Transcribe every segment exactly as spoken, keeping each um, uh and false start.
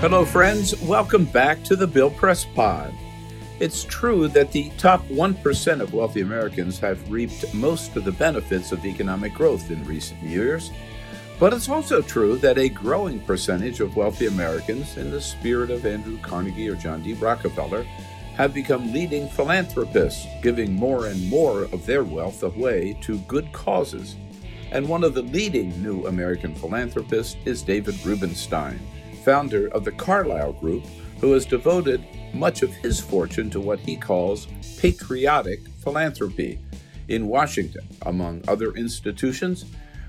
Hello, friends. Welcome back to the Bill Press Pod. It's true that the top one percent of wealthy Americans have reaped most of the benefits of economic growth in recent years, but it's also true that a growing percentage of wealthy Americans, in the spirit of Andrew Carnegie or John D. Rockefeller, have become leading philanthropists, giving more and more of their wealth away to good causes. And one of the leading new American philanthropists is David Rubenstein, founder of the Carlyle Group, who has devoted much of his fortune to what he calls patriotic philanthropy. In Washington, among other institutions,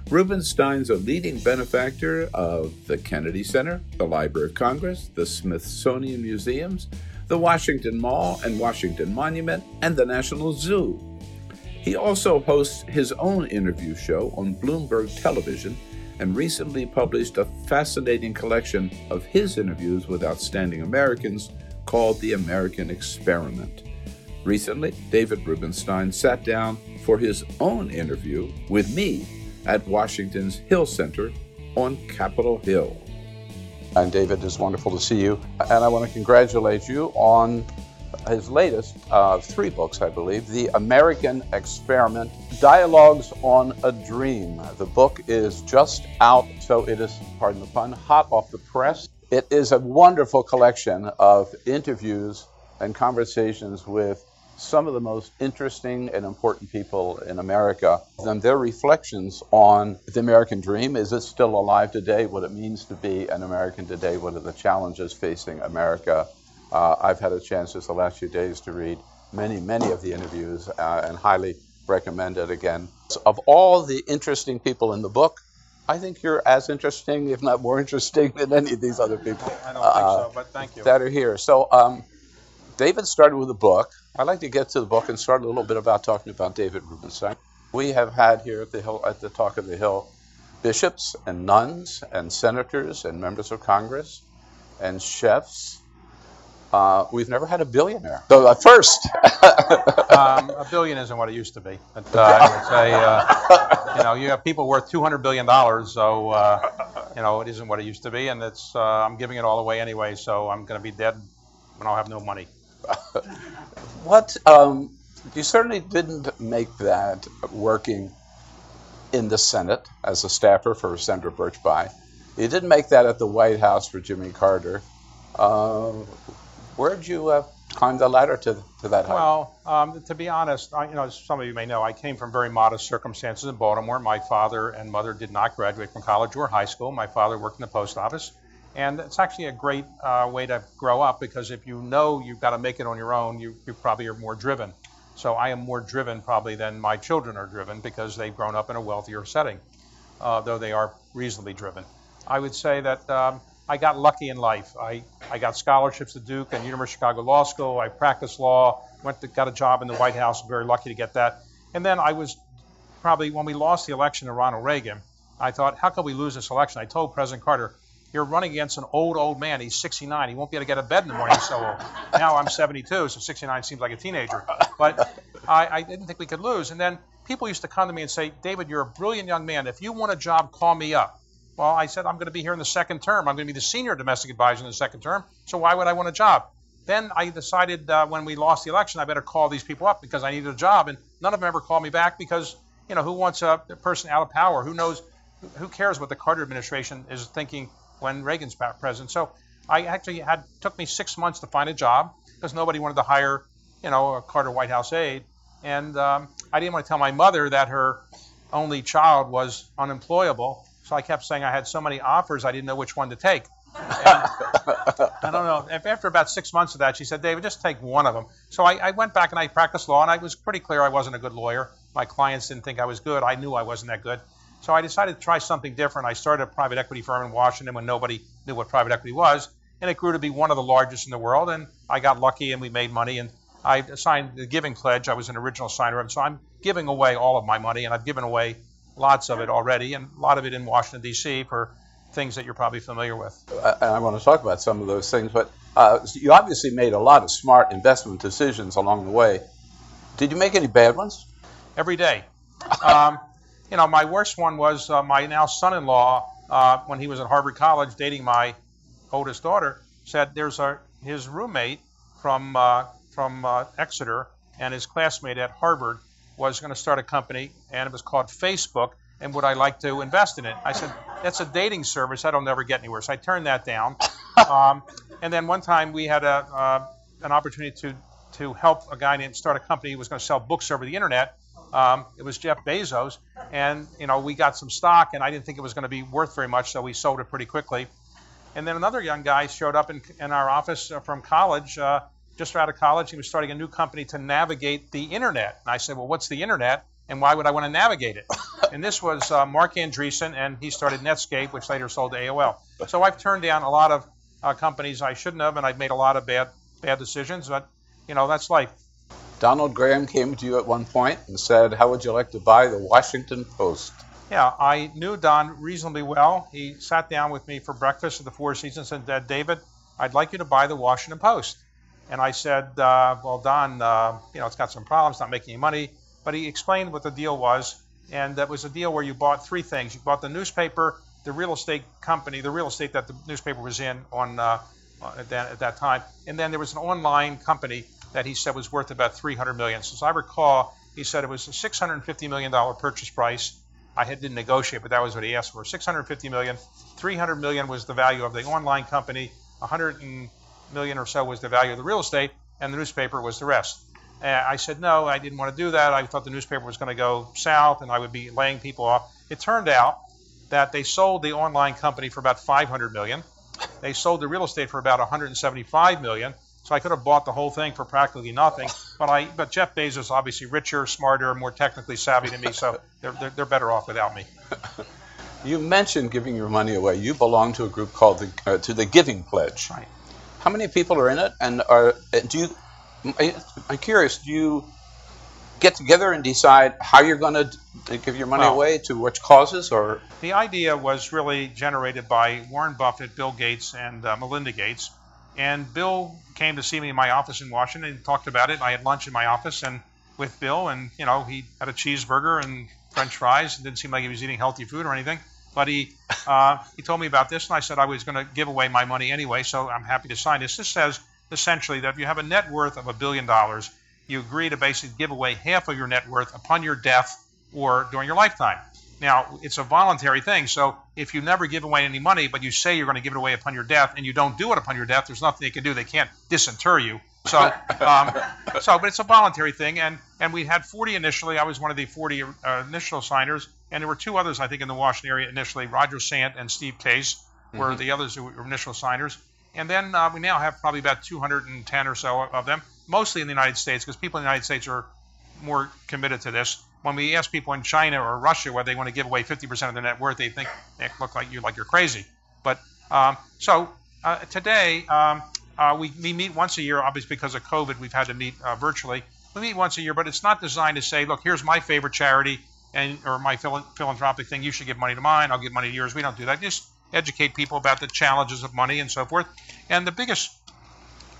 Rubenstein's a leading benefactor of the Kennedy Center, the Library of Congress, the Smithsonian Museums, the Washington Mall and Washington Monument, and the National Zoo. He also hosts his own interview show on Bloomberg Television, and recently published a fascinating collection of his interviews with outstanding Americans called The American Experiment. Recently, David Rubenstein sat down for his own interview with me at Washington's Hill Center on Capitol Hill. And David, it's wonderful to see you. And I want to congratulate you on his latest of uh, three books, I believe, The American Experiment, Dialogues on a Dream. The book is just out, so it is, pardon the pun, hot off the press. It is a wonderful collection of interviews and conversations with some of the most interesting and important people in America, and their reflections on the American dream. Is it still alive today? What it means to be an American today? What are the challenges facing America? Uh, I've had a chance just the last few days to read many, many of the interviews uh, and highly recommend it again. So of all the interesting people in the book, I think you're as interesting, if not more interesting, than any of these other people. I don't uh, think so, but thank you. That are here. So um, David started with a book. I'd like to get to the book and start a little bit about talking about David Rubenstein. We have had here at the Hill, at the Talk of the Hill, bishops and nuns and senators and members of Congress and chefs. Uh, we've never had a billionaire. So uh, first, um, a billion isn't what it used to be. But uh, I would say, uh, you know, you have people worth two hundred billion dollars, so uh, you know it isn't what it used to be, and it's uh, I'm giving it all away anyway. So I'm going to be dead when I'll have no money. What um, you certainly didn't make that working in the Senate as a staffer for Senator Birchby. You didn't make that at the White House for Jimmy Carter. Uh, Where'd you uh, climb the ladder to to that height? Well, um, to be honest, I, you know, some of you may know, I came from very modest circumstances in Baltimore. My father and mother did not graduate from college or high school. My father worked in the post office. And it's actually a great uh, way to grow up, because if you know you've got to make it on your own, you, you probably are more driven. So I am more driven probably than my children are driven, because they've grown up in a wealthier setting, uh, though they are reasonably driven. I would say that... Um, I got lucky in life. I, I got scholarships to Duke and University of Chicago Law School. I practiced law, went to, got a job in the White House, very lucky to get that. And then I was probably, when we lost the election to Ronald Reagan, I thought, how could we lose this election? I told President Carter, you're running against an old, old man. He's sixty-nine. He won't be able to get out of bed in the morning. He's so old. Now I'm seventy-two, so sixty-nine seems like a teenager. But I, I didn't think we could lose. And then people used to come to me and say, David, you're a brilliant young man. If you want a job, call me up. Well, I said, I'm going to be here in the second term. I'm going to be the senior domestic advisor in the second term. So why would I want a job? Then I decided uh, when we lost the election, I better call these people up because I needed a job. And none of them ever called me back because, you know, who wants a person out of power? Who knows? Who cares what the Carter administration is thinking when Reagan's president? So I actually had took me six months to find a job because nobody wanted to hire, you know, a Carter White House aide. And um, I didn't want to tell my mother that her only child was unemployable. So I kept saying I had so many offers, I didn't know which one to take. And I don't know. After about six months of that, she said, David, just take one of them. So I, I went back and I practiced law, and I was pretty clear I wasn't a good lawyer. My clients didn't think I was good. I knew I wasn't that good. So I decided to try something different. I started a private equity firm in Washington when nobody knew what private equity was, and it grew to be one of the largest in the world, and I got lucky and we made money, and I signed the Giving Pledge. I was an original signer, and so I'm giving away all of my money, and I've given away lots of it already, and a lot of it in Washington, D C for things that you're probably familiar with. I, I want to talk about some of those things, but uh, you obviously made a lot of smart investment decisions along the way. Did you make any bad ones? Every day. Um, you know, my worst one was uh, my now son-in-law, uh, when he was at Harvard College dating my oldest daughter, said there's a his roommate from uh, from uh, Exeter and his classmate at Harvard was going to start a company, and it was called Facebook, and would I like to invest in it? I said, that's a dating service. That'll never get anywhere. So I turned that down. Um, and then one time we had a uh, an opportunity to to help a guy named start a company who was going to sell books over the internet. Um, it was Jeff Bezos, and you know we got some stock, and I didn't think it was going to be worth very much, so we sold it pretty quickly. And then another young guy showed up in, in our office from college, uh, just out of college. He was starting a new company to navigate the internet. And I said, well, what's the internet, and why would I want to navigate it? And this was uh, Mark Andreessen, and he started Netscape, which later sold to A O L. So I've turned down a lot of uh, companies I shouldn't have, and I've made a lot of bad, bad decisions, but you know, that's life. Donald Graham came to you at one point and said, how would you like to buy the Washington Post? Yeah, I knew Don reasonably well. He sat down with me for breakfast at the Four Seasons and said, David, I'd like you to buy the Washington Post. And I said, uh, well, Don, uh, you know, it's got some problems, not making any money. But he explained what the deal was, and that was a deal where you bought three things. You bought the newspaper, the real estate company, the real estate that the newspaper was in on uh, at, that, at that time. And then there was an online company that he said was worth about three hundred million dollars. So as I recall, he said it was a six hundred fifty million dollars purchase price. I had didn't negotiate, but that was what he asked for. six hundred fifty million dollars, three hundred million dollars was the value of the online company, one hundred million dollars or so was the value of the real estate, and the newspaper was the rest. And I said, no, I didn't want to do that. I thought the newspaper was going to go south and I would be laying people off. It turned out that they sold the online company for about five hundred million dollars. They sold the real estate for about one hundred seventy-five million dollars. So I could have bought the whole thing for practically nothing, but I but Jeff Bezos obviously richer, smarter, more technically savvy than me, so they're they're, they're better off without me. You mentioned giving your money away. You belong to a group called the uh, to the Giving Pledge. Right. How many people are in it, and are do you? I'm curious. Do you get together and decide how you're going to give your money well, away to which causes, or the idea was really generated by Warren Buffett, Bill Gates, and uh, Melinda Gates. And Bill came to see me in my office in Washington and talked about it. I had lunch in my office and with Bill, and you know he had a cheeseburger and French fries. It didn't seem like he was eating healthy food or anything. But he uh, he told me about this, and I said I was going to give away my money anyway, so I'm happy to sign this. This says essentially that if you have a net worth of a billion dollars, you agree to basically give away half of your net worth upon your death or during your lifetime. Now, it's a voluntary thing, so if you never give away any money, but you say you're going to give it away upon your death, and you don't do it upon your death, there's nothing they can do. They can't disinter you. So, um, so, but it's a voluntary thing, and, and we had forty initially. I was one of the forty uh, initial signers, and there were two others, I think, in the Washington area initially. Roger Sant and Steve Case were mm-hmm. the others who were initial signers. And then uh, we now have probably about two hundred ten or so of them, mostly in the United States, because people in the United States are more committed to this. When we ask people in China or Russia whether they want to give away fifty percent of their net worth, they think they look like you, like you're crazy. But um, so uh, today um, uh, we, we meet once a year. Obviously, because of COVID, we've had to meet uh, virtually. We meet once a year, but it's not designed to say, look, here's my favorite charity and or my phil- philanthropic thing. You should give money to mine. I'll give money to yours. We don't do that. Just educate people about the challenges of money and so forth. And the biggest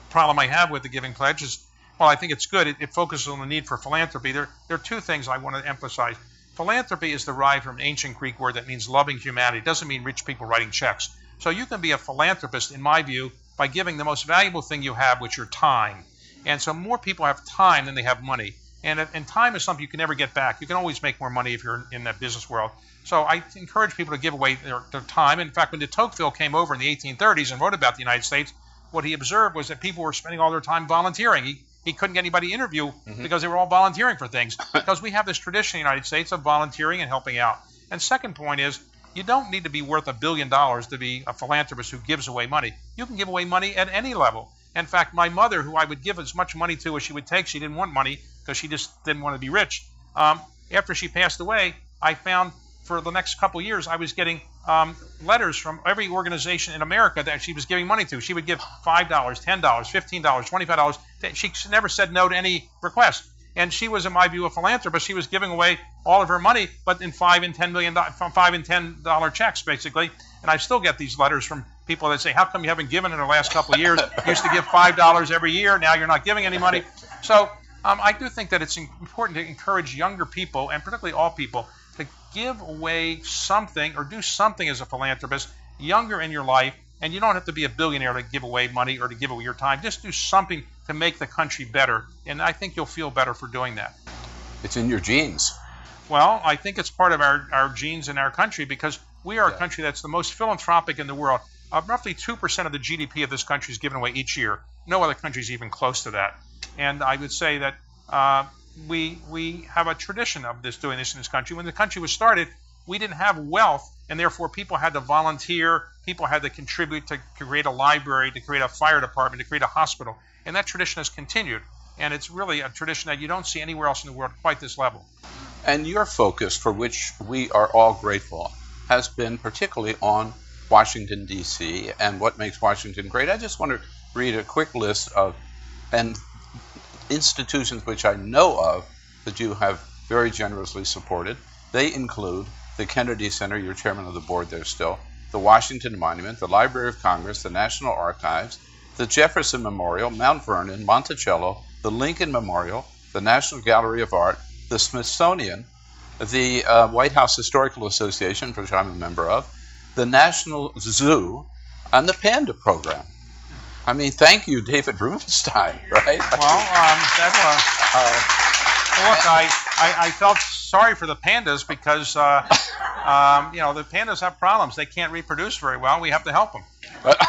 problem I have with the Giving Pledge is, well, I think it's good. It, it focuses on the need for philanthropy. There, there are two things I want to emphasize. Philanthropy is derived from an ancient Greek word that means loving humanity. It doesn't mean rich people writing checks. So you can be a philanthropist, in my view, by giving the most valuable thing you have, which is your time. And so more people have time than they have money. And, and time is something you can never get back. You can always make more money if you're in that business world. So I encourage people to give away their, their time. In fact, when de Tocqueville came over in the eighteen thirties and wrote about the United States, what he observed was that people were spending all their time volunteering. He, He couldn't get anybody to interview mm-hmm. because they were all volunteering for things. Because we have this tradition in the United States of volunteering and helping out. And second point is, you don't need to be worth a billion dollars to be a philanthropist who gives away money. You can give away money at any level. In fact, my mother, who I would give as much money to as she would take, she didn't want money because she just didn't want to be rich. Um, after she passed away, I found for the next couple years I was getting um, letters from every organization in America that she was giving money to. She would give five dollars, ten dollars, fifteen dollars, twenty-five dollars. She never said no to any request. And she was, in my view, a philanthropist. She was giving away all of her money, but in five and ten million, five and ten dollar checks, basically. And I still get these letters from people that say, "How come you haven't given in the last couple of years? You used to give five dollars every year. Now you're not giving any money." So um, I do think that it's important to encourage younger people, and particularly all people, to give away something or do something as a philanthropist, younger in your life. And you don't have to be a billionaire to give away money or to give away your time. Just do something to make the country better. And I think you'll feel better for doing that. It's in your genes. Well, I think it's part of our, our genes in our country, because we are yeah. a country that's the most philanthropic in the world. Uh, roughly two percent of the G D P of this country is given away each year. No other country is even close to that. And I would say that uh, we, we have a tradition of this doing this in this country. When the country was started, we didn't have wealth, and therefore people had to volunteer, people had to contribute to create a library, to create a fire department, to create a hospital. And that tradition has continued. And it's really a tradition that you don't see anywhere else in the world quite this level. And your focus, for which we are all grateful, has been particularly on Washington, D C, and what makes Washington great. I just want to read a quick list of and institutions which I know of that you have very generously supported. They include the Kennedy Center, you're chairman of the board there still, the Washington Monument, the Library of Congress, the National Archives, the Jefferson Memorial, Mount Vernon, Monticello, the Lincoln Memorial, the National Gallery of Art, the Smithsonian, the uh, White House Historical Association, which I'm a member of, the National Zoo, and the Panda Program. I mean, thank you, David Rubenstein, right? Well, um, that was... Uh, look, I, I, I felt... sorry for the pandas, because uh, um, you know, the pandas have problems. They can't reproduce very well. We have to help them. But,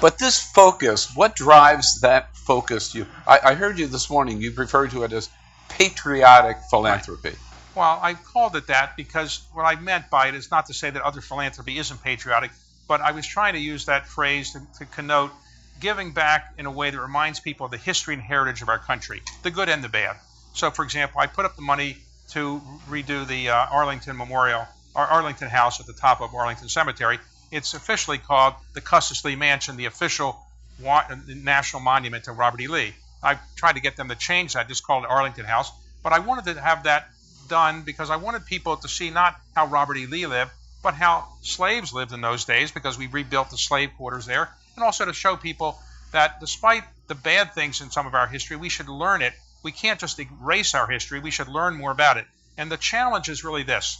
but this focus, what drives that focus? You, I, I heard you this morning. You referred to it as patriotic philanthropy. Right. Well, I called it that because what I meant by it is not to say that other philanthropy isn't patriotic, but I was trying to use that phrase to, to connote giving back in a way that reminds people of the history and heritage of our country, the good and the bad. So, for example, I put up the money to redo the uh, Arlington Memorial, or Arlington House at the top of Arlington Cemetery. It's officially called the Custis Lee Mansion, the official wa- national monument to Robert E. Lee. I tried to get them to change that, just called it Arlington House. But I wanted to have that done because I wanted people to see not how Robert E. Lee lived, but how slaves lived in those days, because we rebuilt the slave quarters there, and also to show people that despite the bad things in some of our history, we should learn it. We can't just erase our history. We should learn more about it. And the challenge is really this.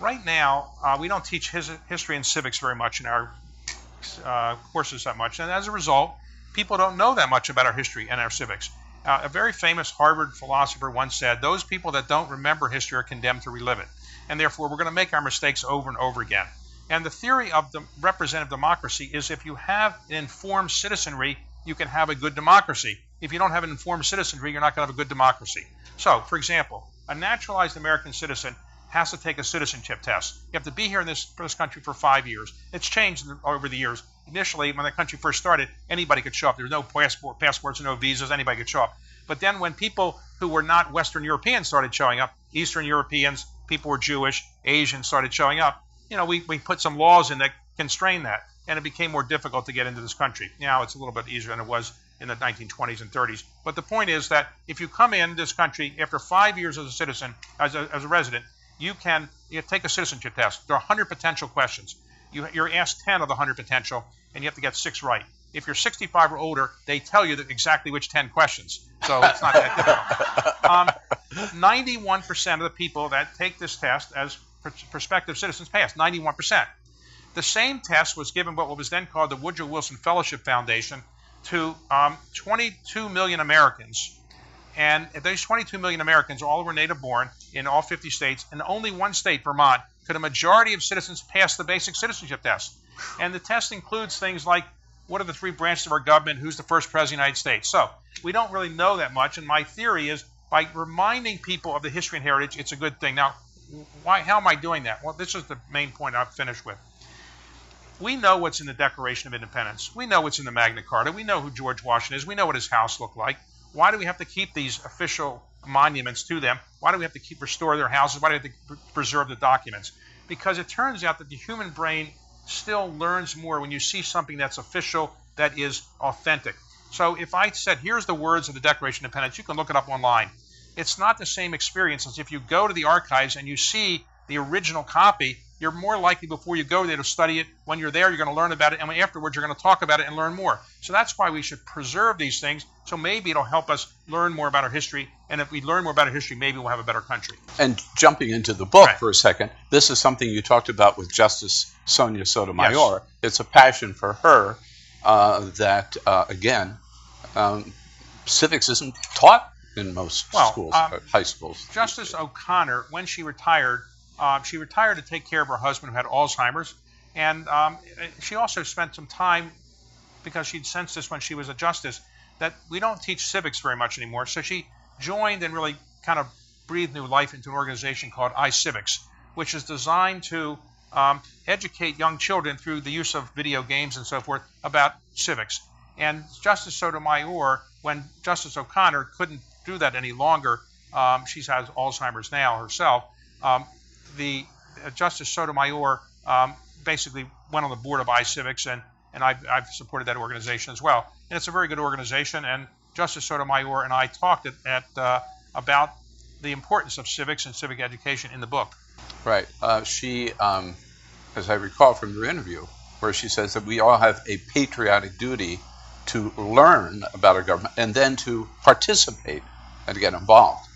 Right now, uh, we don't teach his, history and civics very much in our uh, courses that much. And as a result, people don't know that much about our history and our civics. Uh, a very famous Harvard philosopher once said, those people that don't remember history are condemned to relive it. And therefore, we're going to make our mistakes over and over again. And the theory of the representative democracy is if you have an informed citizenry, you can have a good democracy. If you don't have an informed citizenry, you're not going to have a good democracy. So, for example, a naturalized American citizen has to take a citizenship test. You have to be here in this, this country for five years. It's changed over the years. Initially, when the country first started, anybody could show up. There were no passport, passports, no visas. Anybody could show up. But then when people who were not Western Europeans started showing up, Eastern Europeans, people who were Jewish, Asians started showing up, you know, we, we put some laws in that constrain that. And it became more difficult to get into this country. Now it's a little bit easier than it was in the nineteen twenties and thirties. But the point is that if you come in this country after five years as a citizen, as a, as a resident, you can you take a citizenship test. There are one hundred potential questions. You, you're asked ten of the one hundred potential, and you have to get six right. If you're sixty-five or older, they tell you that exactly which ten questions. So it's not that difficult. Um, ninety-one percent of the people that take this test as pr- prospective citizens pass, ninety-one percent. The same test was given by what was then called the Woodrow Wilson Fellowship Foundation to um, twenty-two million Americans. And those twenty-two million Americans, all were native-born in all fifty states, and only one state, Vermont, could a majority of citizens pass the basic citizenship test. And the test includes things like, what are the three branches of our government, who's the first president of the United States? So we don't really know that much, and my theory is by reminding people of the history and heritage, it's a good thing. Now, why? How am I doing that? Well, this is the main point I'll finish with. We know what's in the Declaration of Independence. We know what's in the Magna Carta. We know who George Washington is. We know what his house looked like. Why do we have to keep these official monuments to them. Why do we have to keep restore their houses? Why do we have to preserve the documents? Because it turns out that the human brain still learns more when you see something that's official, that is authentic. So if I said, here's the words of the Declaration of Independence, you can look it up online. It's not the same experience as if you go to the archives and you see the original copy. You're more likely before you go there to study it. When you're there, you're going to learn about it, and afterwards you're going to talk about it and learn more. So that's why we should preserve these things, so maybe it'll help us learn more about our history, and if we learn more about our history, maybe we'll have a better country. And jumping into the book right. for a second, this is something you talked about with Justice Sonia Sotomayor. Yes. It's a passion for her uh, that, uh, again, um, civics isn't taught in most well, schools, um, high schools. Justice O'Connor, when she retired, Uh, she retired to take care of her husband who had Alzheimer's, and um, she also spent some time, because she'd sensed this when she was a justice, that we don't teach civics very much anymore. So she joined and really kind of breathed new life into an organization called iCivics, which is designed to um, educate young children through the use of video games and so forth about civics. And Justice Sotomayor, when Justice O'Connor couldn't do that any longer, um, she has Alzheimer's now herself, um, The uh, Justice Sotomayor um, basically went on the board of iCivics, and, and I've, I've supported that organization as well. And it's a very good organization, and Justice Sotomayor and I talked at, at, uh, about the importance of civics and civic education in the book. Right. Uh, she, um, as I recall from your interview, where she says that we all have a patriotic duty to learn about our government and then to participate and get involved.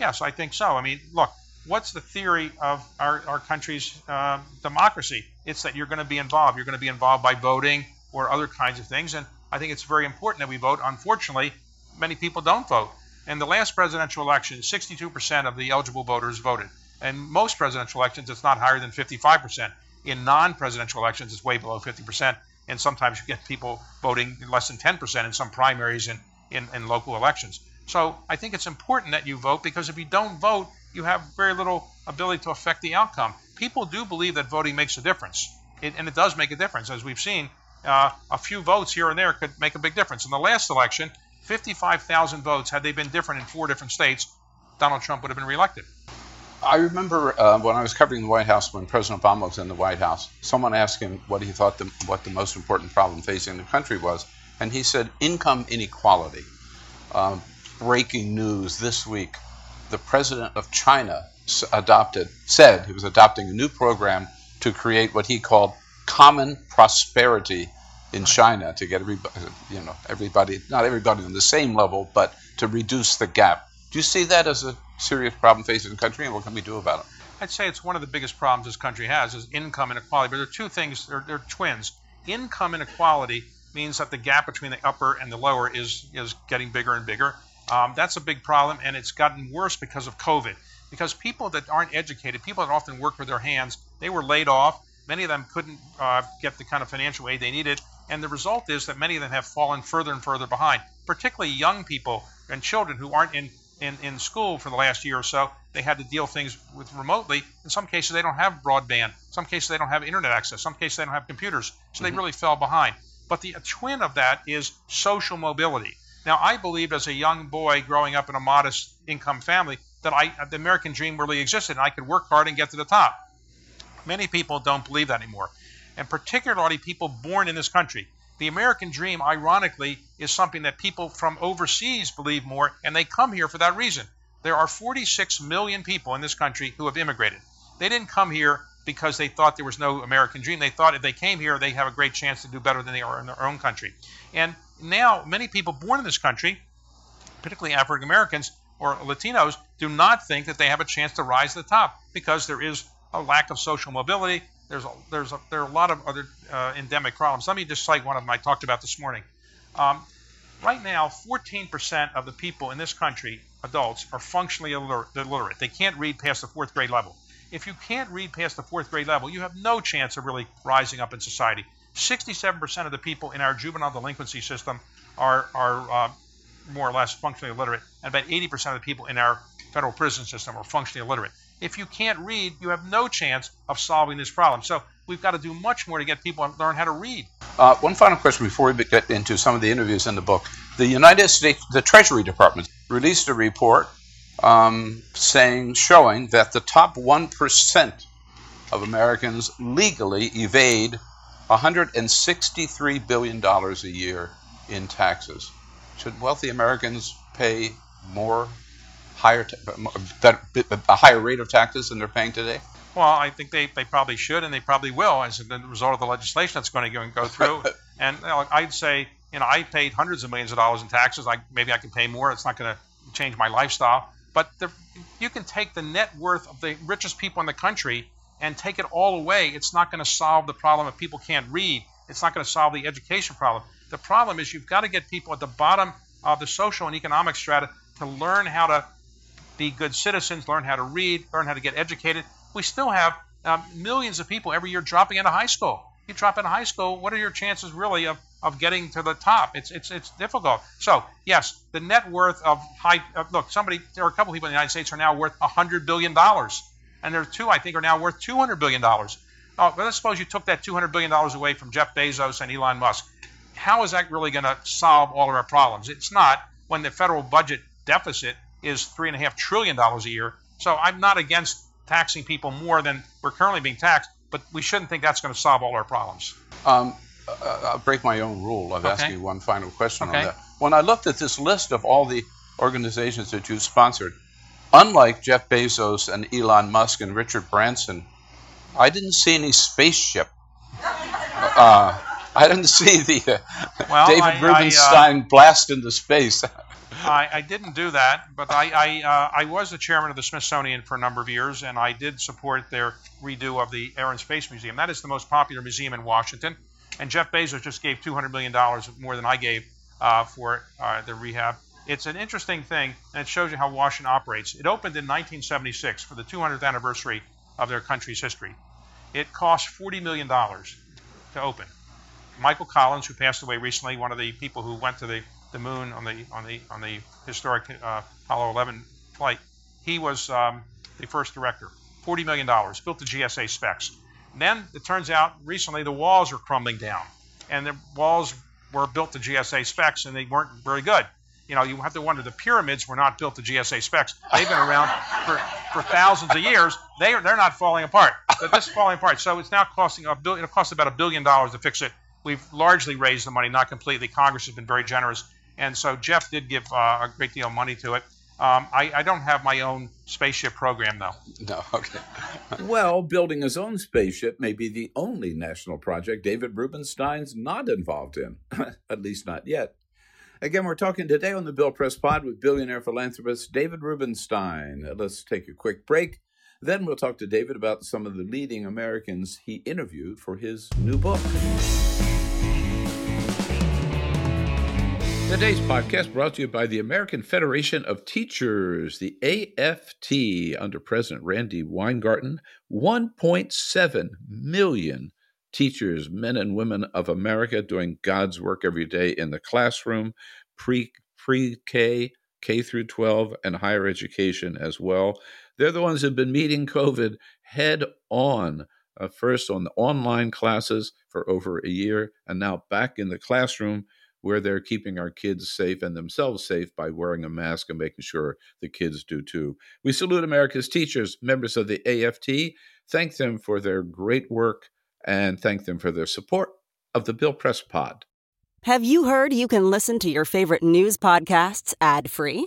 Yes, I think so. I mean, look. What's the theory of our, our country's uh, democracy? It's that you're going to be involved. You're going to be involved by voting or other kinds of things. And I think it's very important that we vote. Unfortunately, many people don't vote. In the last presidential election, sixty-two percent of the eligible voters voted. In most presidential elections, it's not higher than fifty-five percent. In non-presidential elections, it's way below fifty percent. And sometimes you get people voting less than ten percent in some primaries and in, in, in local elections. So I think it's important that you vote, because if you don't vote, you have very little ability to affect the outcome. People do believe that voting makes a difference, it, and it does make a difference. As we've seen, uh, a few votes here and there could make a big difference. In the last election, fifty-five thousand votes, had they been different in four different states, Donald Trump would have been reelected. I remember uh, when I was covering the White House, when President Obama was in the White House, someone asked him what he thought the, what the most important problem facing the country was, and he said income inequality. Um, breaking news this week. The president of China adopted, said he was adopting a new program to create what he called common prosperity in China to get everybody, you know, everybody, not everybody on the same level, but to reduce the gap. Do you see that as a serious problem facing the country, and what can we do about it? I'd say it's one of the biggest problems this country has is income inequality, but there are two things, they're, they're twins. Income inequality means that the gap between the upper and the lower is, is getting bigger and bigger. Um, that's a big problem, and it's gotten worse because of COVID. Because people that aren't educated, people that often work with their hands, they were laid off. Many of them couldn't uh, get the kind of financial aid they needed, and the result is that many of them have fallen further and further behind, particularly young people and children who aren't in, in, in school for the last year or so. They had to deal things with remotely. In some cases, they don't have broadband. In some cases, they don't have internet access. In some cases, they don't have computers, so mm-hmm. they really fell behind. But the twin of that is social mobility. Now, I believed as a young boy growing up in a modest income family that I, the American dream really existed, and I could work hard and get to the top. Many people don't believe that anymore, and particularly people born in this country. The American dream, ironically, is something that people from overseas believe more, and they come here for that reason. There are forty-six million people in this country who have immigrated. They didn't come here because they thought there was no American dream. They thought if they came here, they have a great chance to do better than they are in their own country. And now, many people born in this country, particularly African Americans or Latinos, do not think that they have a chance to rise to the top because there is a lack of social mobility. There's a, there's a, there are a lot of other uh, endemic problems. Let me just cite one of them I talked about this morning. Um, right now, fourteen percent of the people in this country, adults, are functionally illiterate. They can't read past the fourth grade level. If you can't read past the fourth grade level, you have no chance of really rising up in society. sixty-seven percent of the people in our juvenile delinquency system are, are uh, more or less functionally illiterate, and about eighty percent of the people in our federal prison system are functionally illiterate. If you can't read, you have no chance of solving this problem. So we've got to do much more to get people to learn how to read. Uh, one final question before we get into some of the interviews in the book. The United States, the Treasury Department, released a report um, saying, showing that the top one percent of Americans legally evade one hundred sixty-three billion dollars a year in taxes. Should wealthy Americans pay more, higher, better, a higher rate of taxes than they're paying today? Well, I think they, they probably should, and they probably will as a result of the legislation that's going to go through. And you know, I'd say, you know, I paid hundreds of millions of dollars in taxes. I, maybe I can pay more. It's not going to change my lifestyle. But the, you can take the net worth of the richest people in the country and take it all away. It's not going to solve the problem if people can't read. It's not going to solve the education problem. The problem is you've got to get people at the bottom of the social and economic strata to learn how to be good citizens, learn how to read, learn how to get educated. We still have um, millions of people every year dropping out of high school. You drop out of high school, what are your chances really of, of getting to the top? It's it's it's difficult. So, yes, the net worth of high uh, – look, somebody – there are a couple of people in the United States are now worth one hundred billion dollars. And there are two, I think, are now worth two hundred billion dollars. Oh, let's suppose you took that two hundred billion dollars away from Jeff Bezos and Elon Musk. How is that really going to solve all of our problems? It's not, when the federal budget deficit is three point five trillion dollars a year. So I'm not against taxing people more than we're currently being taxed, but we shouldn't think that's going to solve all our problems. Um, I'll break my own rule. I've okay. asked you one final question okay. on that. When I looked at this list of all the organizations that you've sponsored, unlike Jeff Bezos and Elon Musk and Richard Branson, I didn't see any spaceship. uh, I didn't see the uh, well, David I, Rubenstein I, uh, blast into space. I, I didn't do that, but I I, uh, I was the chairman of the Smithsonian for a number of years, and I did support their redo of the Air and Space Museum. That is the most popular museum in Washington, and Jeff Bezos just gave two hundred million dollars more than I gave uh, for uh, the rehab. It's an interesting thing, and it shows you how Washington operates. It opened in nineteen seventy-six for the two hundredth anniversary of their country's history. It cost forty million dollars to open. Michael Collins, who passed away recently, one of the people who went to the, the moon on the on the on the historic uh, Apollo eleven flight, he was um, the first director. forty million dollars, built to G S A specs. And then it turns out recently the walls are crumbling down, and the walls were built to G S A specs, and they weren't very good. You know, you have to wonder, the pyramids were not built to G S A specs. They've been around for, for thousands of years. They are, they're not falling apart. They're just falling apart. So it's now costing a billion. It costs about a billion dollars to fix it. We've largely raised the money, not completely. Congress has been very generous. And so Jeff did give uh, a great deal of money to it. Um, I, I don't have my own spaceship program, though. No, okay. Well, building his own spaceship may be the only national project David Rubenstein's not involved in, at least not yet. Again, we're talking today on the Bill Press Pod with billionaire philanthropist David Rubenstein. Let's take a quick break. Then we'll talk to David about some of the leading Americans he interviewed for his new book. Today's podcast brought to you by the American Federation of Teachers, the A F T, under President Randy Weingarten. one point seven million teachers, men and women of America, doing God's work every day in the classroom, pre, pre-K, K through twelve, and higher education as well. They're the ones who've been meeting COVID head on, uh, first on the online classes for over a year, and now back in the classroom, where they're keeping our kids safe and themselves safe by wearing a mask and making sure the kids do too. We salute America's teachers, members of the A F T, thank them for their great work, and thank them for their support of the Bill Press Pod. Have you heard you can listen to your favorite news podcasts ad-free?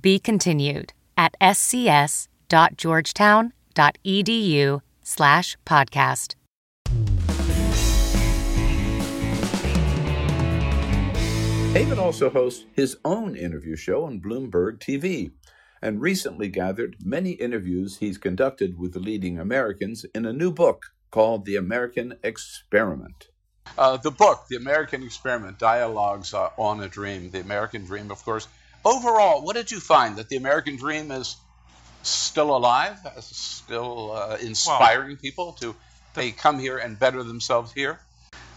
Be Continued at scs.georgetown.edu slash podcast. David also hosts his own interview show on Bloomberg T V, and recently gathered many interviews he's conducted with the leading Americans in a new book called The American Experiment. Uh, the book, The American Experiment, Dialogues on a Dream, The American Dream, of course. Overall, what did you find? That the American dream is still alive, still uh, inspiring well, people to the, they come here and better themselves here?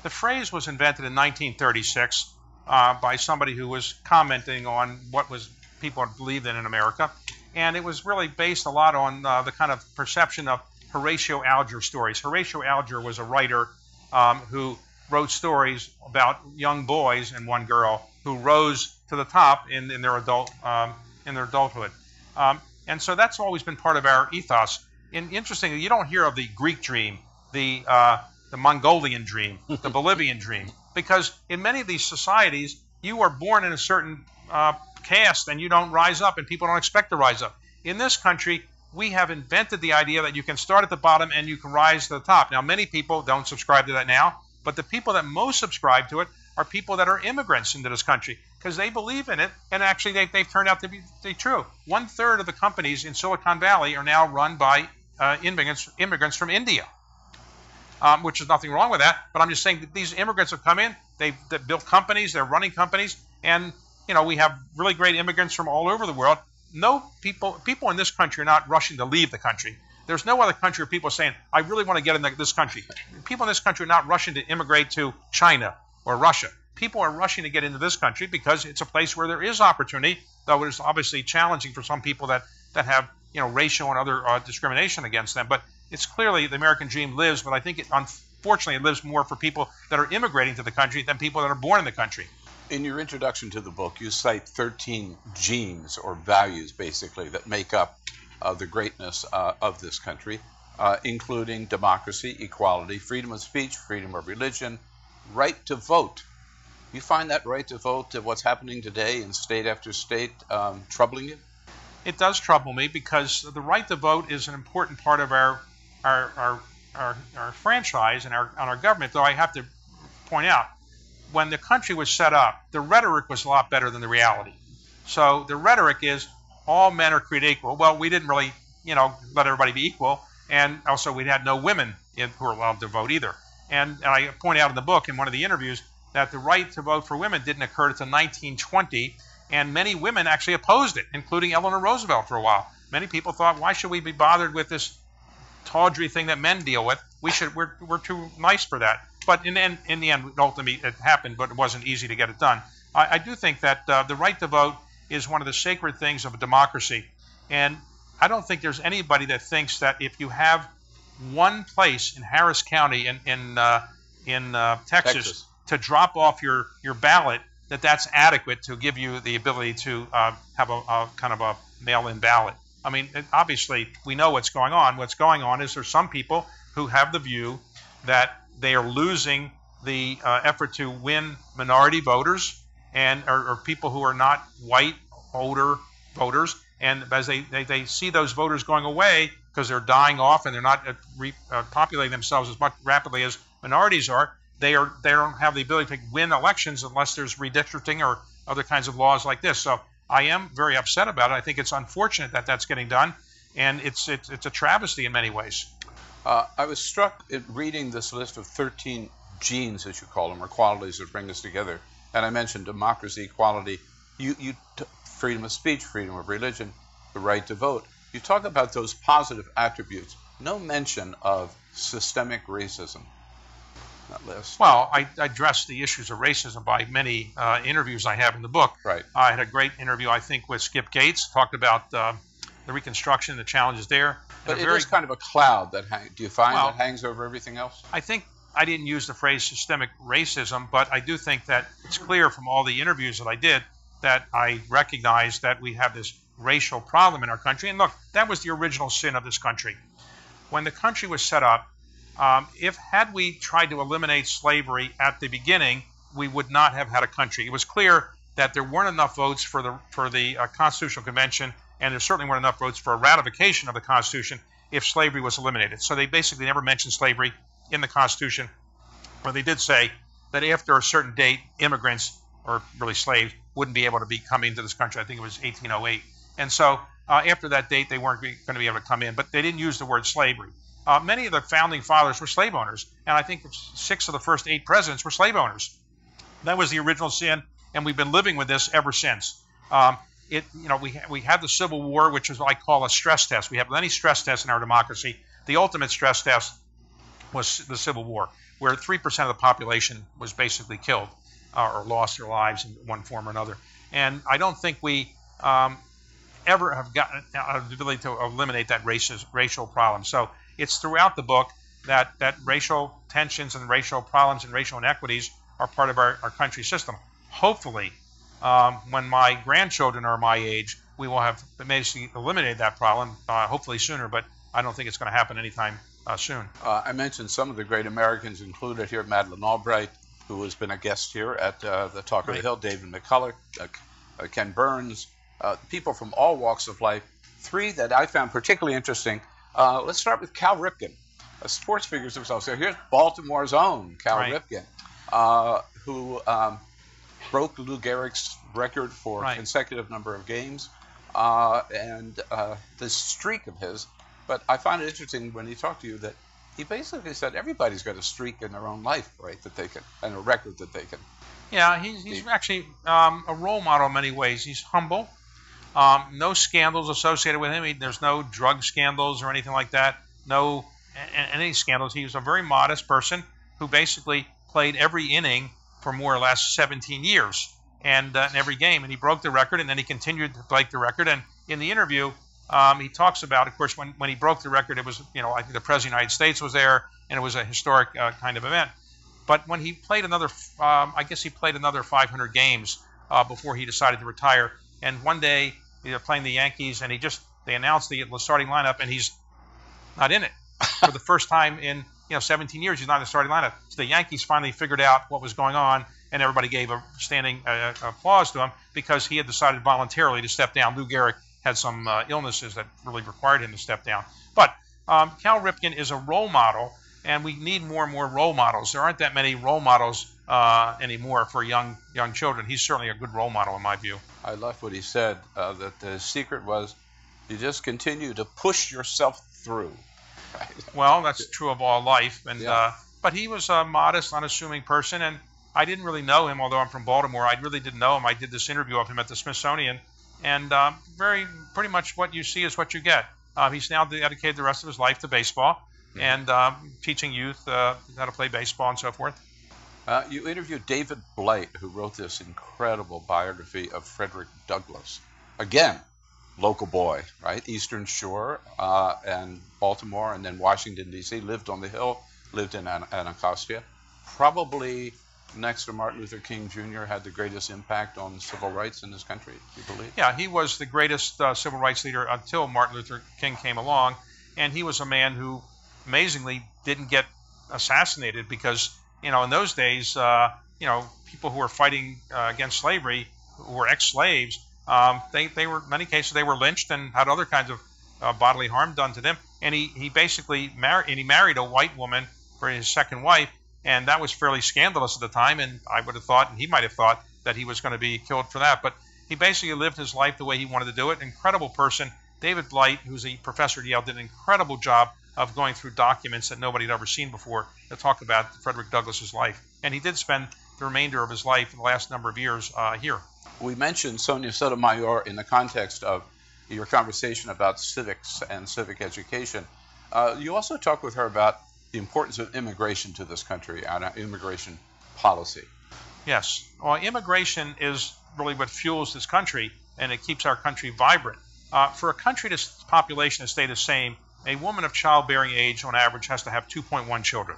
The phrase was invented in nineteen thirty-six. Uh, by somebody who was commenting on what was people believed in in America. And it was really based a lot on uh, the kind of perception of Horatio Alger stories. Horatio Alger was a writer um, who wrote stories about young boys and one girl who rose to the top in, in their adult um, in their adulthood. Um, and so that's always been part of our ethos. And interestingly, you don't hear of the Greek dream, the uh, the Mongolian dream, the Bolivian dream. Because in many of these societies, you are born in a certain uh, caste and you don't rise up and people don't expect to rise up. In this country, we have invented the idea that you can start at the bottom and you can rise to the top. Now, many people don't subscribe to that now, but the people that most subscribe to it are people that are immigrants into this country because they believe in it, and actually they, they've turned out to be, to be true. One-third of the companies in Silicon Valley are now run by uh, immigrants, immigrants from India. Um, which is nothing wrong with that, but I'm just saying that these immigrants have come in, they've, they've built companies, they're running companies, and you know we have really great immigrants from all over the world. No people, people in this country are not rushing to leave the country. There's no other country where people are saying, I really want to get in the, this country. People in this country are not rushing to immigrate to China or Russia. People are rushing to get into this country because it's a place where there is opportunity, though it is obviously challenging for some people that, that have you know racial and other uh, discrimination against them. But it's clearly the American dream lives, but I think it, unfortunately it lives more for people that are immigrating to the country than people that are born in the country. In your introduction to the book, you cite thirteen genes or values, basically, that make up uh, the greatness uh, of this country, uh, including democracy, equality, freedom of speech, freedom of religion, right to vote. You find that right to vote, uh, what's happening today in state after state, um, troubling you? It does trouble me because the right to vote is an important part of our Our, our our our franchise and our on our government. Though I have to point out, when the country was set up, the rhetoric was a lot better than the reality. So the rhetoric is all men are created equal. Well, we didn't really, you know, let everybody be equal, and also we had no women in, who were allowed to vote either. And, and I point out in the book in one of the interviews that the right to vote for women didn't occur until nineteen twenty, and many women actually opposed it, including Eleanor Roosevelt for a while. Many people thought, why should we be bothered with this tawdry thing that men deal with? We should. We're we're too nice for that. But in in, in the end, ultimately it happened. But it wasn't easy to get it done. I, I do think that uh, the right to vote is one of the sacred things of a democracy, and I don't think there's anybody that thinks that if you have one place in Harris County in in uh, in uh, Texas, Texas to drop off your your ballot that that's adequate to give you the ability to uh, have a, a kind of a mail-in ballot. I mean, obviously, we know what's going on. What's going on is there's some people who have the view that they are losing the uh, effort to win minority voters and or, or people who are not white, older voters. And as they, they, they see those voters going away because they're dying off and they're not uh, repopulating uh, themselves as much rapidly as minorities are, they are they don't have the ability to win elections unless there's redistricting or other kinds of laws like this. So I am very upset about it. I think it's unfortunate that that's getting done, and it's it's, it's a travesty in many ways. Uh, I was struck at reading this list of thirteen genes, as you call them, or qualities that bring us together. And I mentioned democracy, equality, you, you t- freedom of speech, freedom of religion, the right to vote. You talk about those positive attributes. No mention of systemic racism. That list. Well, I, I addressed the issues of racism by many uh, interviews I have in the book. Right. I had a great interview, I think, with Skip Gates, talked about uh, the Reconstruction, the challenges there. But it very, is kind of a cloud that hang, do you find well, that hangs over everything else? I think I didn't use the phrase systemic racism, but I do think that it's clear from all the interviews that I did that I recognize that we have this racial problem in our country. And look, that was the original sin of this country. When the country was set up, um, if had we tried to eliminate slavery at the beginning, we would not have had a country. It was clear that there weren't enough votes for the for the uh, Constitutional Convention, and there certainly weren't enough votes for a ratification of the Constitution if slavery was eliminated. So they basically never mentioned slavery in the Constitution, where they did say that after a certain date, immigrants, or really slaves, wouldn't be able to be coming into this country. I think it was eighteen oh eight. And so uh, after that date, they weren't going to be able to come in, but they didn't use the word slavery. Uh, many of the founding fathers were slave owners, and I think six of the first eight presidents were slave owners. That was the original sin, and we've been living with this ever since. Um, it, you know, we, we had the Civil War, which is what I call a stress test. We have many stress tests in our democracy. The ultimate stress test was the Civil War, where three percent of the population was basically killed uh, or lost their lives in one form or another. And I don't think we um, ever have gotten uh, the ability to eliminate that racist, racial problem. So it's throughout the book that, that racial tensions and racial problems and racial inequities are part of our, our country's system. Hopefully, um, when my grandchildren are my age, we will have basically eliminated that problem, uh, hopefully sooner, but I don't think it's going to happen anytime Uh, soon. Uh, I mentioned some of the great Americans included here, Madeleine Albright, who has been a guest here at uh, the Talk of the Hill, David McCullough, uh, uh, Ken Burns, uh, people from all walks of life. Three that I found particularly interesting. Uh, let's start with Cal Ripken, a sports figure himself. So here's Baltimore's own Cal right. Ripken, uh, who um, broke Lou Gehrig's record for right. consecutive number of games, uh, and uh, this streak of his. But I found it interesting when he talked to you that he basically said everybody's got a streak in their own life, right, that they can, and a record that they can. Yeah, he's, he's actually um, a role model in many ways. He's humble. Um, no scandals associated with him. He, there's no drug scandals or anything like that, no a, any scandals. He was a very modest person who basically played every inning for more or less seventeen years and uh, in every game. And he broke the record, and then he continued to break the record. And in the interview, Um, he talks about, of course, when, when he broke the record, it was, you know, I think the President of the United States was there, and it was a historic uh, kind of event. But when he played another, um, I guess he played another five hundred games uh, before he decided to retire. And one day, they were playing the Yankees, and he just, they announced the starting lineup, and he's not in it. For the first time in, you know, seventeen years, he's not in the starting lineup. So the Yankees finally figured out what was going on, and everybody gave a standing uh, applause to him because he had decided voluntarily to step down. Lou Gehrig had some uh, illnesses that really required him to step down. But um, Cal Ripken is a role model, and we need more and more role models. There aren't that many role models uh, anymore for young young children. He's certainly a good role model in my view. I loved what he said, uh, that the secret was you just continue to push yourself through. Right? Well, that's true of all life. And yeah. uh, But he was a modest, unassuming person, and I didn't really know him, although I'm from Baltimore. I really didn't know him. I did this interview of him at the Smithsonian, and um, very pretty much what you see is what you get. Uh, he's now dedicated the rest of his life to baseball and um, teaching youth uh, how to play baseball and so forth. Uh, you interviewed David Blight, who wrote this incredible biography of Frederick Douglass. Again, local boy, right? Eastern Shore uh, and Baltimore and then Washington, D C, lived on the Hill, lived in An- Anacostia. Probably next to Martin Luther King Junior had the greatest impact on civil rights in this country, do you believe? Yeah, he was the greatest uh, civil rights leader until Martin Luther King came along, and he was a man who amazingly didn't get assassinated because, you know, in those days, uh, you know, people who were fighting uh, against slavery, who were ex-slaves, um, they, they were, in many cases, they were lynched and had other kinds of uh, bodily harm done to them, and he, he basically married, and he married a white woman for his second wife, and that was fairly scandalous at the time, and I would have thought, and he might have thought, that he was going to be killed for that. But he basically lived his life the way he wanted to do it. Incredible person. David Blight, who's a professor at Yale, did an incredible job of going through documents that nobody had ever seen before to talk about Frederick Douglass's life. And he did spend the remainder of his life, the last number of years, uh, here. We mentioned Sonia Sotomayor in the context of your conversation about civics and civic education. Uh, you also talked with her about the importance of immigration to this country and immigration policy. Yes. Well, immigration is really what fuels this country, and it keeps our country vibrant. Uh, for a country's population to stay the same, a woman of childbearing age on average has to have two point one children.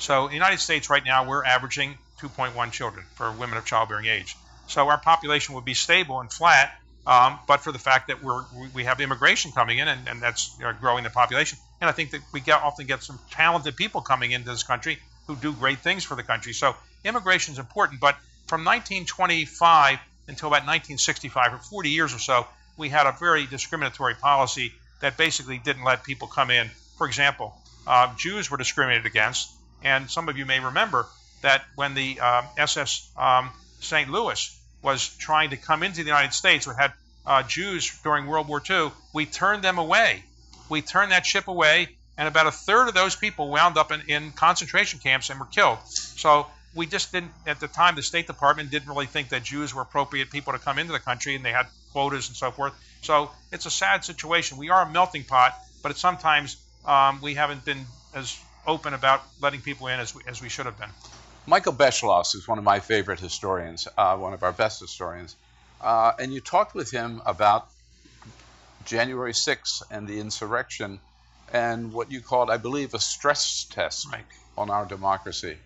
So in the United States right now, we're averaging two point one children for women of childbearing age. So our population would be stable and flat, um, but for the fact that we're, we have immigration coming in, and, and that's you know, growing the population. And I think that we get, often get some talented people coming into this country who do great things for the country. So immigration is important, but from nineteen twenty-five until about nineteen sixty-five, or forty years or so, we had a very discriminatory policy that basically didn't let people come in. For example, uh, Jews were discriminated against, and some of you may remember that when the um, S S um, Saint Louis was trying to come into the United States, we had uh, Jews during World War Two, we turned them away. We turned that ship away, and about a third of those people wound up in, in concentration camps and were killed. So we just didn't, at the time, the State Department didn't really think that Jews were appropriate people to come into the country, and they had quotas and so forth. So it's a sad situation. We are a melting pot, but it's sometimes um, we haven't been as open about letting people in as we, as we should have been. Michael Beschloss is one of my favorite historians, uh, one of our best historians, uh, and you talked with him about January sixth and the insurrection and what you called, I believe, a stress test right. on our democracy.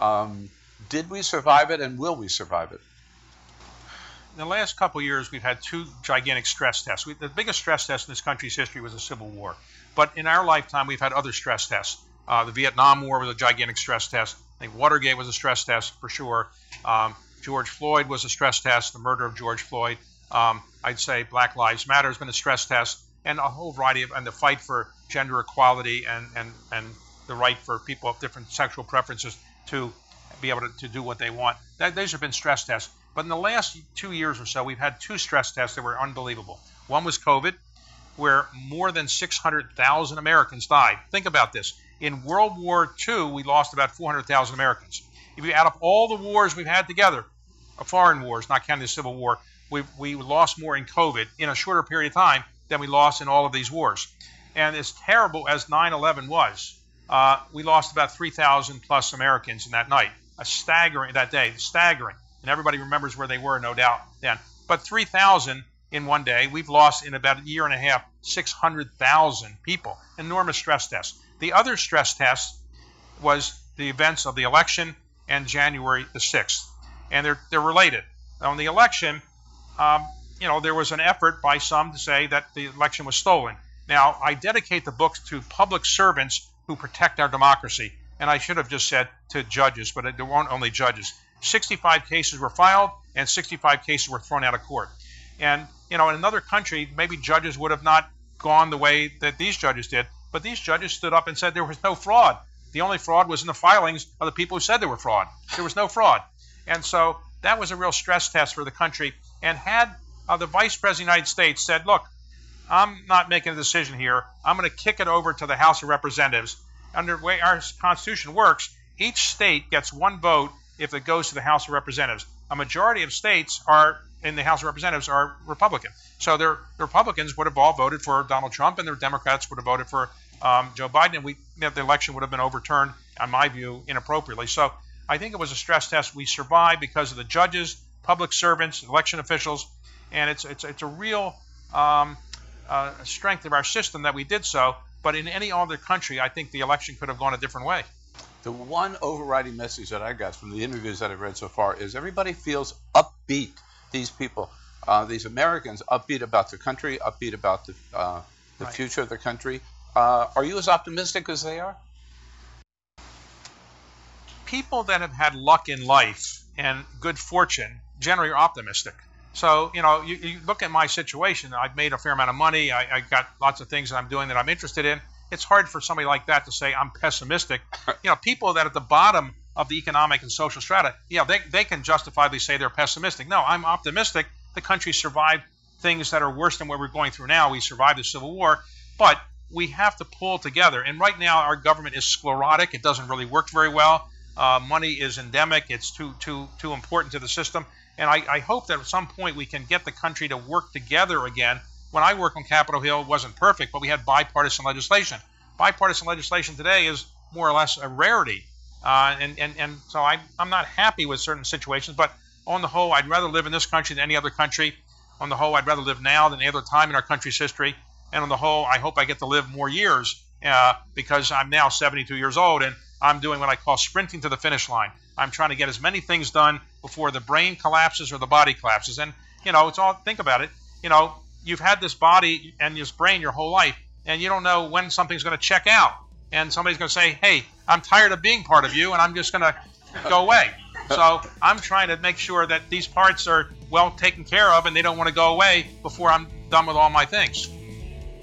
Um, did we survive it, and will we survive it? In the last couple of years, we've had two gigantic stress tests. We, the biggest stress test in this country's history was the Civil War. But in our lifetime, we've had other stress tests. Uh, the Vietnam War was a gigantic stress test. I think Watergate was a stress test for sure. Um, George Floyd was a stress test, the murder of George Floyd. Um, I'd say Black Lives Matter has been a stress test, and a whole variety of, and the fight for gender equality and, and, and the right for people of different sexual preferences to be able to, to do what they want. That, these have been stress tests. But in the last two years or so, we've had two stress tests that were unbelievable. One was COVID, where more than six hundred thousand Americans died. Think about this. In World War Two, we lost about four hundred thousand Americans. If you add up all the wars we've had together, foreign wars, not counting the Civil War, we, we lost more in COVID in a shorter period of time than we lost in all of these wars. And as terrible as nine eleven was, uh, we lost about three thousand plus Americans in that night, a staggering, that day, staggering. And everybody remembers where they were, no doubt, then. But three thousand in one day, we've lost in about a year and a half, six hundred thousand people, enormous stress test. The other stress test was the events of the election and January the sixth. And they're, they're related. On the election, um, you know, there was an effort by some to say that the election was stolen. Now, I dedicate the book to public servants who protect our democracy. And I should have just said to judges, but there weren't only judges. sixty-five cases were filed, and sixty-five cases were thrown out of court. And, you know, in another country, maybe judges would have not gone the way that these judges did. But these judges stood up and said there was no fraud. The only fraud was in the filings of the people who said there were fraud. There was no fraud. And so that was a real stress test for the country. And had uh, the Vice President of the United States said, look, I'm not making a decision here. I'm going to kick it over to the House of Representatives. Under the way our Constitution works, each state gets one vote if it goes to the House of Representatives. A majority of states are in the House of Representatives are Republican. So the Republicans would have all voted for Donald Trump, and the Democrats would have voted for Um, Joe Biden, and we, the election would have been overturned, in my view, inappropriately. So I think it was a stress test. We survived because of the judges, public servants, election officials, and it's it's it's a real um, uh, strength of our system that we did so. But in any other country, I think the election could have gone a different way. The one overriding message that I got from the interviews that I've read so far is everybody feels upbeat. These people, uh, these Americans, upbeat about the country, upbeat about the, uh, the right. future of the country. Uh, are you as optimistic as they are? People that have had luck in life and good fortune generally are optimistic. So, you know, you, you look at my situation. I've made a fair amount of money. I, I got lots of things that I'm doing that I'm interested in. It's hard for somebody like that to say I'm pessimistic. You know, people that at the bottom of the economic and social strata, yeah, they, they can justifiably say they're pessimistic. No, I'm optimistic. The country survived things that are worse than what we're going through now. We survived the Civil War, but we have to pull together. And right now, our government is sclerotic. It doesn't really work very well. Uh, money is endemic. It's too too too important to the system. And I, I hope that at some point we can get the country to work together again. When I worked on Capitol Hill, it wasn't perfect, but we had bipartisan legislation. Bipartisan legislation today is more or less a rarity. Uh, and, and, and so I, I'm not happy with certain situations. But on the whole, I'd rather live in this country than any other country. On the whole, I'd rather live now than any other time in our country's history. And on the whole, I hope I get to live more years uh, because I'm now seventy-two years old, and I'm doing what I call sprinting to the finish line. I'm trying to get as many things done before the brain collapses or the body collapses. And, you know, it's all, think about it, you know, you've had this body and this brain your whole life, and you don't know when something's going to check out. And somebody's going to say, hey, I'm tired of being part of you, and I'm just going to go away. So I'm trying to make sure that these parts are well taken care of and they don't want to go away before I'm done with all my things.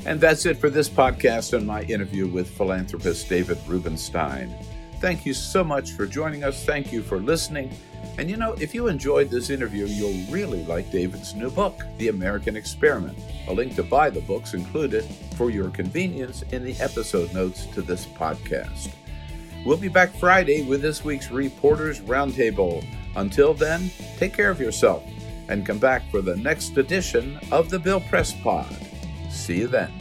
And that's it for this podcast and my interview with philanthropist David Rubenstein. Thank you so much for joining us. Thank you for listening. And you know, if you enjoyed this interview, you'll really like David's new book, The American Experiment. A link to buy the book's included for your convenience in the episode notes to this podcast. We'll be back Friday with this week's Reporters Roundtable. Until then, take care of yourself and come back for the next edition of the Bill Press Pod. See you then.